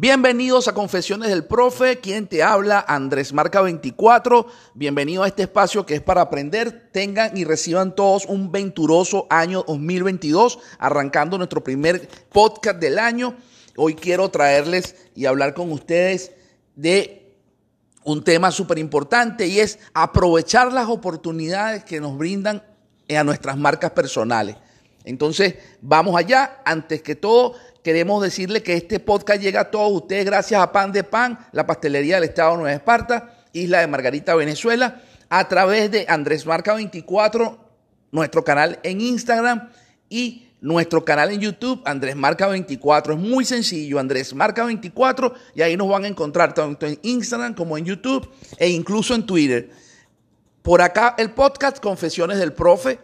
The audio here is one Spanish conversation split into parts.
Bienvenidos a Confesiones del Profe, quien te habla, Andrés Marca 24. Bienvenido a este espacio que es para aprender. Tengan y reciban todos un venturoso año 2022, arrancando nuestro primer podcast del año. Hoy quiero traerles y hablar con ustedes de un tema súper importante y es aprovechar las oportunidades que nos brindan a nuestras marcas personales. Entonces, vamos allá. Antes que todo, queremos decirle que este podcast llega a todos ustedes gracias a Pan de Pan, la pastelería del estado de Nueva Esparta, Isla de Margarita, Venezuela, a través de Andrés Marca 24, nuestro canal en Instagram y nuestro canal en YouTube, Andrés Marca 24. Es muy sencillo, Andrés Marca 24, y ahí nos van a encontrar tanto en Instagram como en YouTube e incluso en Twitter. Por acá el podcast Confesiones del Profe,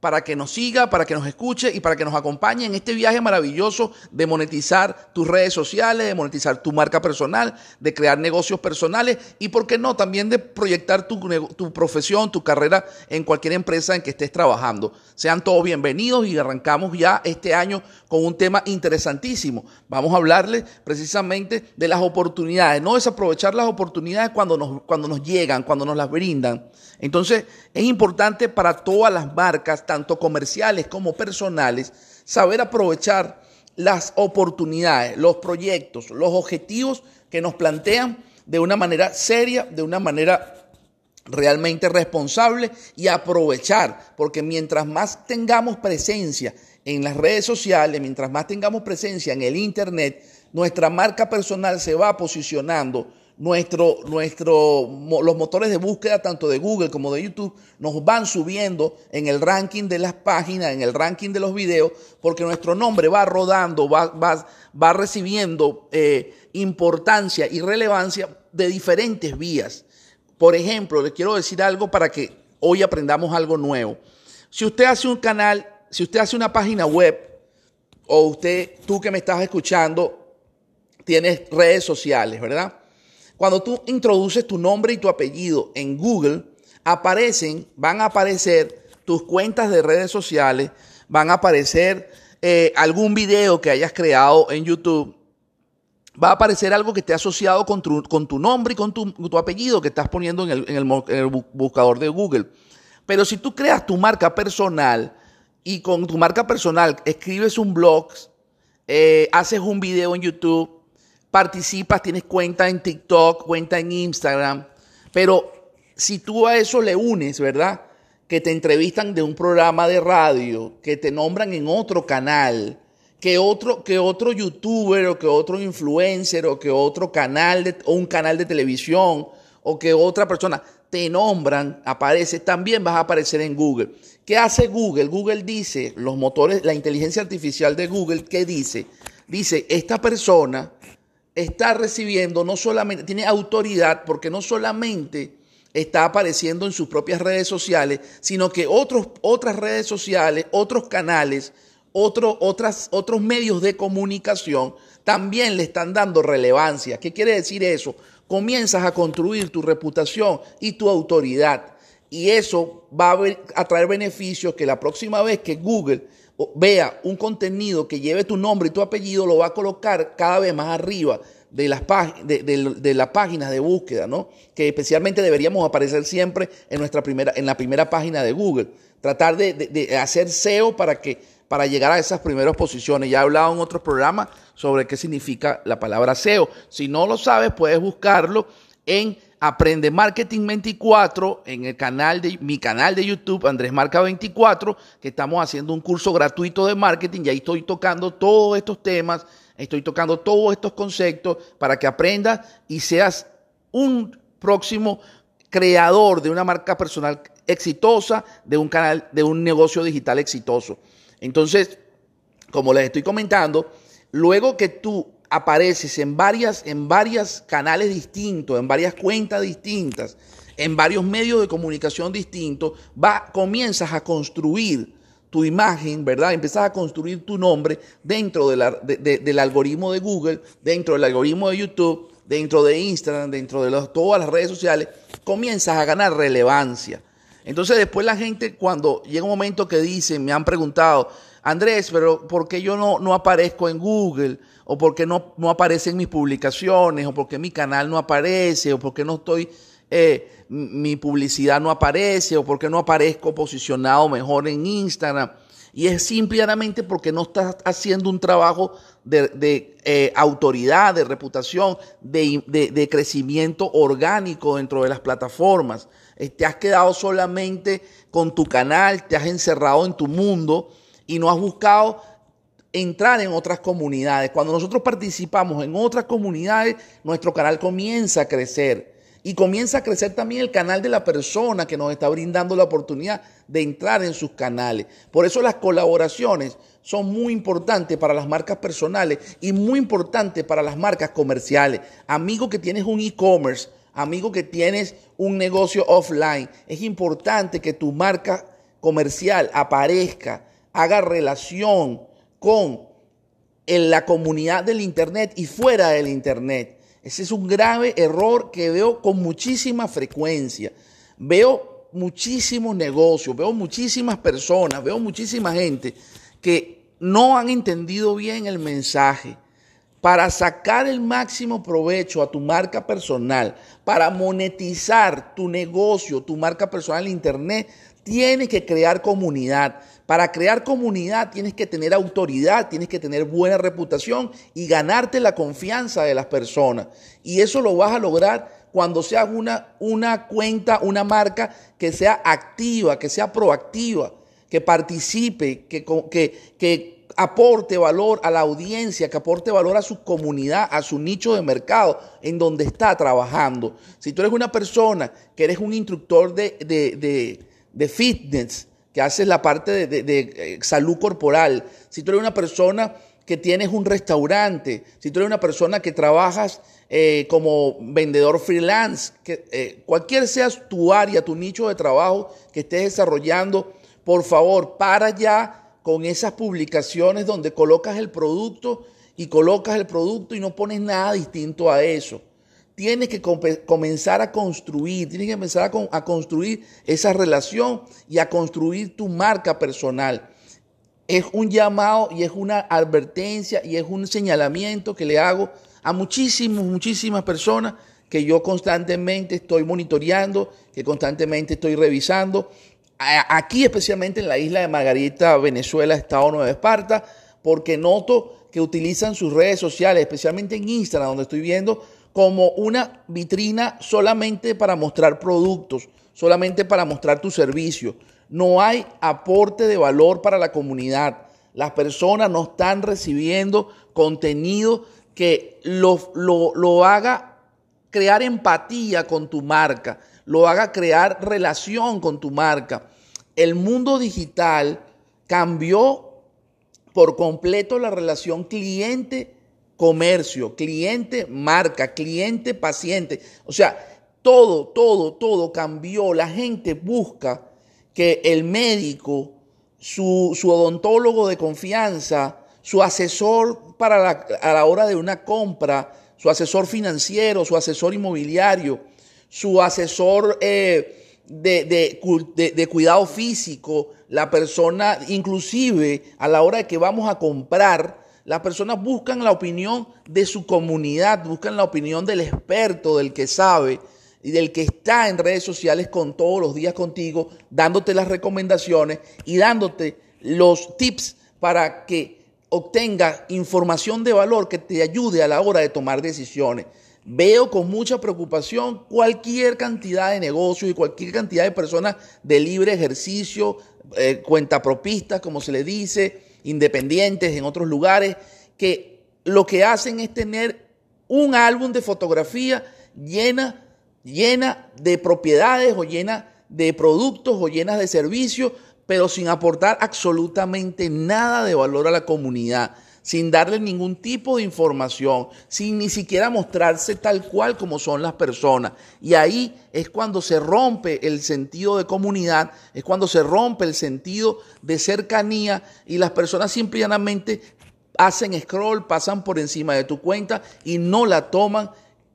para que nos siga, para que nos escuche y para que nos acompañe en este viaje maravilloso de monetizar tus redes sociales, de monetizar tu marca personal, de crear negocios personales y, ¿por qué no?, también de proyectar tu profesión, tu carrera en cualquier empresa en que estés trabajando. Sean todos bienvenidos y arrancamos ya este año con un tema interesantísimo. Vamos a hablarles precisamente de las oportunidades, no desaprovechar las oportunidades cuando nos llegan, cuando nos las brindan. Entonces, es importante para todas las marcas, tanto comerciales como personales, saber aprovechar las oportunidades, los proyectos, los objetivos que nos plantean de una manera seria, de una manera realmente responsable y aprovechar, porque mientras más tengamos presencia en las redes sociales, mientras más tengamos presencia en el internet, nuestra marca personal se va posicionando. Los motores de búsqueda tanto de Google como de YouTube nos van subiendo en el ranking de las páginas, en el ranking de los videos, porque nuestro nombre va rodando, va recibiendo importancia y relevancia de diferentes vías. Por ejemplo, les quiero decir algo para que hoy aprendamos algo nuevo. Si usted hace un canal, si usted hace una página web, o tú que me estás escuchando, tienes redes sociales, ¿verdad? Cuando tú introduces tu nombre y tu apellido en Google, van a aparecer tus cuentas de redes sociales, van a aparecer algún video que hayas creado en YouTube, va a aparecer algo que esté asociado con tu nombre y con tu apellido que estás poniendo en el buscador de Google. Pero si tú creas tu marca personal y con tu marca personal escribes un blog, haces un video en YouTube, participas, tienes cuenta en TikTok, cuenta en Instagram, pero si tú a eso le unes, ¿verdad?, que te entrevistan de un programa de radio, que te nombran en otro canal, que otro youtuber o que otro influencer o que otro canal o un canal de televisión o que otra persona te nombran, apareces, también vas a aparecer en Google. ¿Qué hace Google? Google dice, los motores, la inteligencia artificial de Google, ¿qué dice? Dice, esta persona está recibiendo, no solamente tiene autoridad, porque no solamente está apareciendo en sus propias redes sociales, sino que otras redes sociales, otros canales, otros medios de comunicación también le están dando relevancia. ¿Qué quiere decir eso? Comienzas a construir tu reputación y tu autoridad, y eso va a traer beneficios que la próxima vez que Google vea un contenido que lleve tu nombre y tu apellido, lo va a colocar cada vez más arriba de las páginas de búsqueda, ¿no? Que especialmente deberíamos aparecer siempre en la primera página de Google. Tratar de hacer SEO para llegar a esas primeras posiciones. Ya he hablado en otros programas sobre qué significa la palabra SEO. Si no lo sabes, puedes buscarlo en Aprende Marketing 24, en mi canal de YouTube, Andrés Marca 24, que estamos haciendo un curso gratuito de marketing y ahí estoy tocando todos estos temas, estoy tocando todos estos conceptos para que aprendas y seas un próximo creador de una marca personal exitosa, de un negocio digital exitoso. Entonces, como les estoy comentando, luego que tú apareces en varios canales distintos, en varias cuentas distintas, en varios medios de comunicación distintos, comienzas a construir tu imagen, ¿verdad? Empiezas a construir tu nombre dentro del algoritmo de Google, dentro del algoritmo de YouTube, dentro de Instagram, dentro de todas las redes sociales, comienzas a ganar relevancia. Entonces después la gente, cuando llega un momento que dicen, me han preguntado, Andrés, pero ¿por qué yo no aparezco en Google? o por qué no aparecen mis publicaciones, o por qué mi canal no aparece, o por qué no estoy, mi publicidad no aparece, o por qué no aparezco posicionado mejor en Instagram. Y es simplemente porque no estás haciendo un trabajo de autoridad, de reputación, de crecimiento orgánico dentro de las plataformas. Te has quedado solamente con tu canal, te has encerrado en tu mundo y no has buscado entrar en otras comunidades. Cuando nosotros participamos en otras comunidades, nuestro canal comienza a crecer. Y comienza a crecer también el canal de la persona que nos está brindando la oportunidad de entrar en sus canales. Por eso las colaboraciones son muy importantes para las marcas personales y muy importantes para las marcas comerciales. Amigo que tienes un e-commerce, amigo que tienes un negocio offline, es importante que tu marca comercial aparezca, haga relación con la comunidad del Internet y fuera del Internet. Ese es un grave error que veo con muchísima frecuencia. Veo muchísimos negocios, veo muchísimas personas, veo muchísima gente que no han entendido bien el mensaje. Para sacar el máximo provecho a tu marca personal, para monetizar tu negocio, tu marca personal en Internet, tienes que crear comunidad. Para crear comunidad tienes que tener autoridad, tienes que tener buena reputación y ganarte la confianza de las personas. Y eso lo vas a lograr cuando seas una cuenta, una marca que sea activa, que sea proactiva, que participe, que aporte valor a la audiencia, que aporte valor a su comunidad, a su nicho de mercado en donde está trabajando. Si tú eres una persona que eres un instructor de fitness, que haces la parte de salud corporal, si tú eres una persona que tienes un restaurante, si tú eres una persona que trabajas como vendedor freelance, que, cualquier sea tu área, tu nicho de trabajo que estés desarrollando, por favor, para ya con esas publicaciones donde colocas el producto y no pones nada distinto a eso. Tienes que comenzar a construir, tienes que empezar a construir esa relación y a construir tu marca personal. Es un llamado y es una advertencia y es un señalamiento que le hago a muchísimas personas que yo constantemente estoy monitoreando, que constantemente estoy revisando. Aquí especialmente en la isla de Margarita, Venezuela, estado Nueva Esparta, porque noto que utilizan sus redes sociales, especialmente en Instagram, donde estoy viendo como una vitrina solamente para mostrar productos, solamente para mostrar tu servicio. No hay aporte de valor para la comunidad. Las personas no están recibiendo contenido que lo haga crear empatía con tu marca, lo haga crear relación con tu marca. El mundo digital cambió por completo la relación cliente-comercio, cliente-marca, cliente-paciente. O sea, todo cambió. La gente busca que el médico, su odontólogo de confianza, su asesor a la hora de una compra, su asesor financiero, su asesor inmobiliario, su asesor de cuidado físico, la persona, inclusive a la hora de que vamos a comprar, las personas buscan la opinión de su comunidad, buscan la opinión del experto, del que sabe y del que está en redes sociales con todos los días contigo, dándote las recomendaciones y dándote los tips para que obtengas información de valor que te ayude a la hora de tomar decisiones. Veo con mucha preocupación cualquier cantidad de negocios y cualquier cantidad de personas de libre ejercicio, cuentapropistas, como se le dice, independientes en otros lugares, que lo que hacen es tener un álbum de fotografía llena de propiedades o llena de productos o llenas de servicios, pero sin aportar absolutamente nada de valor a la comunidad, sin darle ningún tipo de información, sin ni siquiera mostrarse tal cual como son las personas. Y ahí es cuando se rompe el sentido de comunidad, es cuando se rompe el sentido de cercanía y las personas simplemente hacen scroll, pasan por encima de tu cuenta y no la toman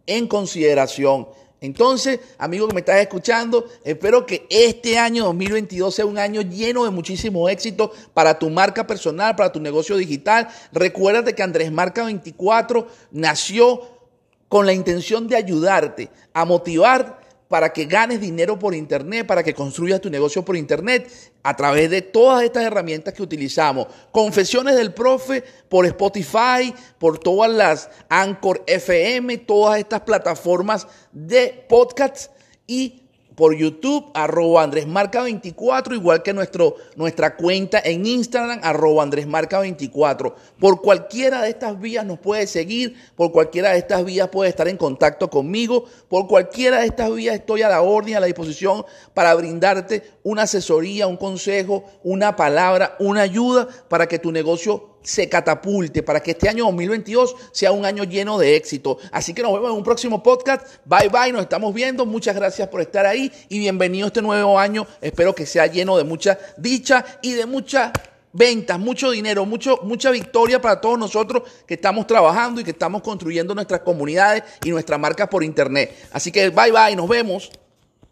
en consideración. Entonces, amigo que me estás escuchando, espero que este año 2022 sea un año lleno de muchísimo éxito para tu marca personal, para tu negocio digital. Recuérdate que Andrés Marca 24 nació con la intención de ayudarte a motivar para que ganes dinero por internet, para que construyas tu negocio por internet a través de todas estas herramientas que utilizamos. Confesiones del Profe por Spotify, por todas las Anchor FM, todas estas plataformas de podcasts y por YouTube, @AndresMarca24, igual que nuestra cuenta en Instagram, @AndresMarca24. Por cualquiera de estas vías nos puedes seguir, por cualquiera de estas vías puedes estar en contacto conmigo, por cualquiera de estas vías estoy a la orden, a la disposición para brindarte una asesoría, un consejo, una palabra, una ayuda para que tu negocio se catapulte, para que este año 2022 sea un año lleno de éxito. Así que nos vemos en un próximo podcast. Bye, bye, nos estamos viendo. Muchas gracias por estar ahí y bienvenido a este nuevo año. Espero que sea lleno de mucha dicha y de muchas ventas, mucho dinero, mucha victoria para todos nosotros que estamos trabajando y que estamos construyendo nuestras comunidades y nuestras marcas por internet. Así que bye, bye, nos vemos.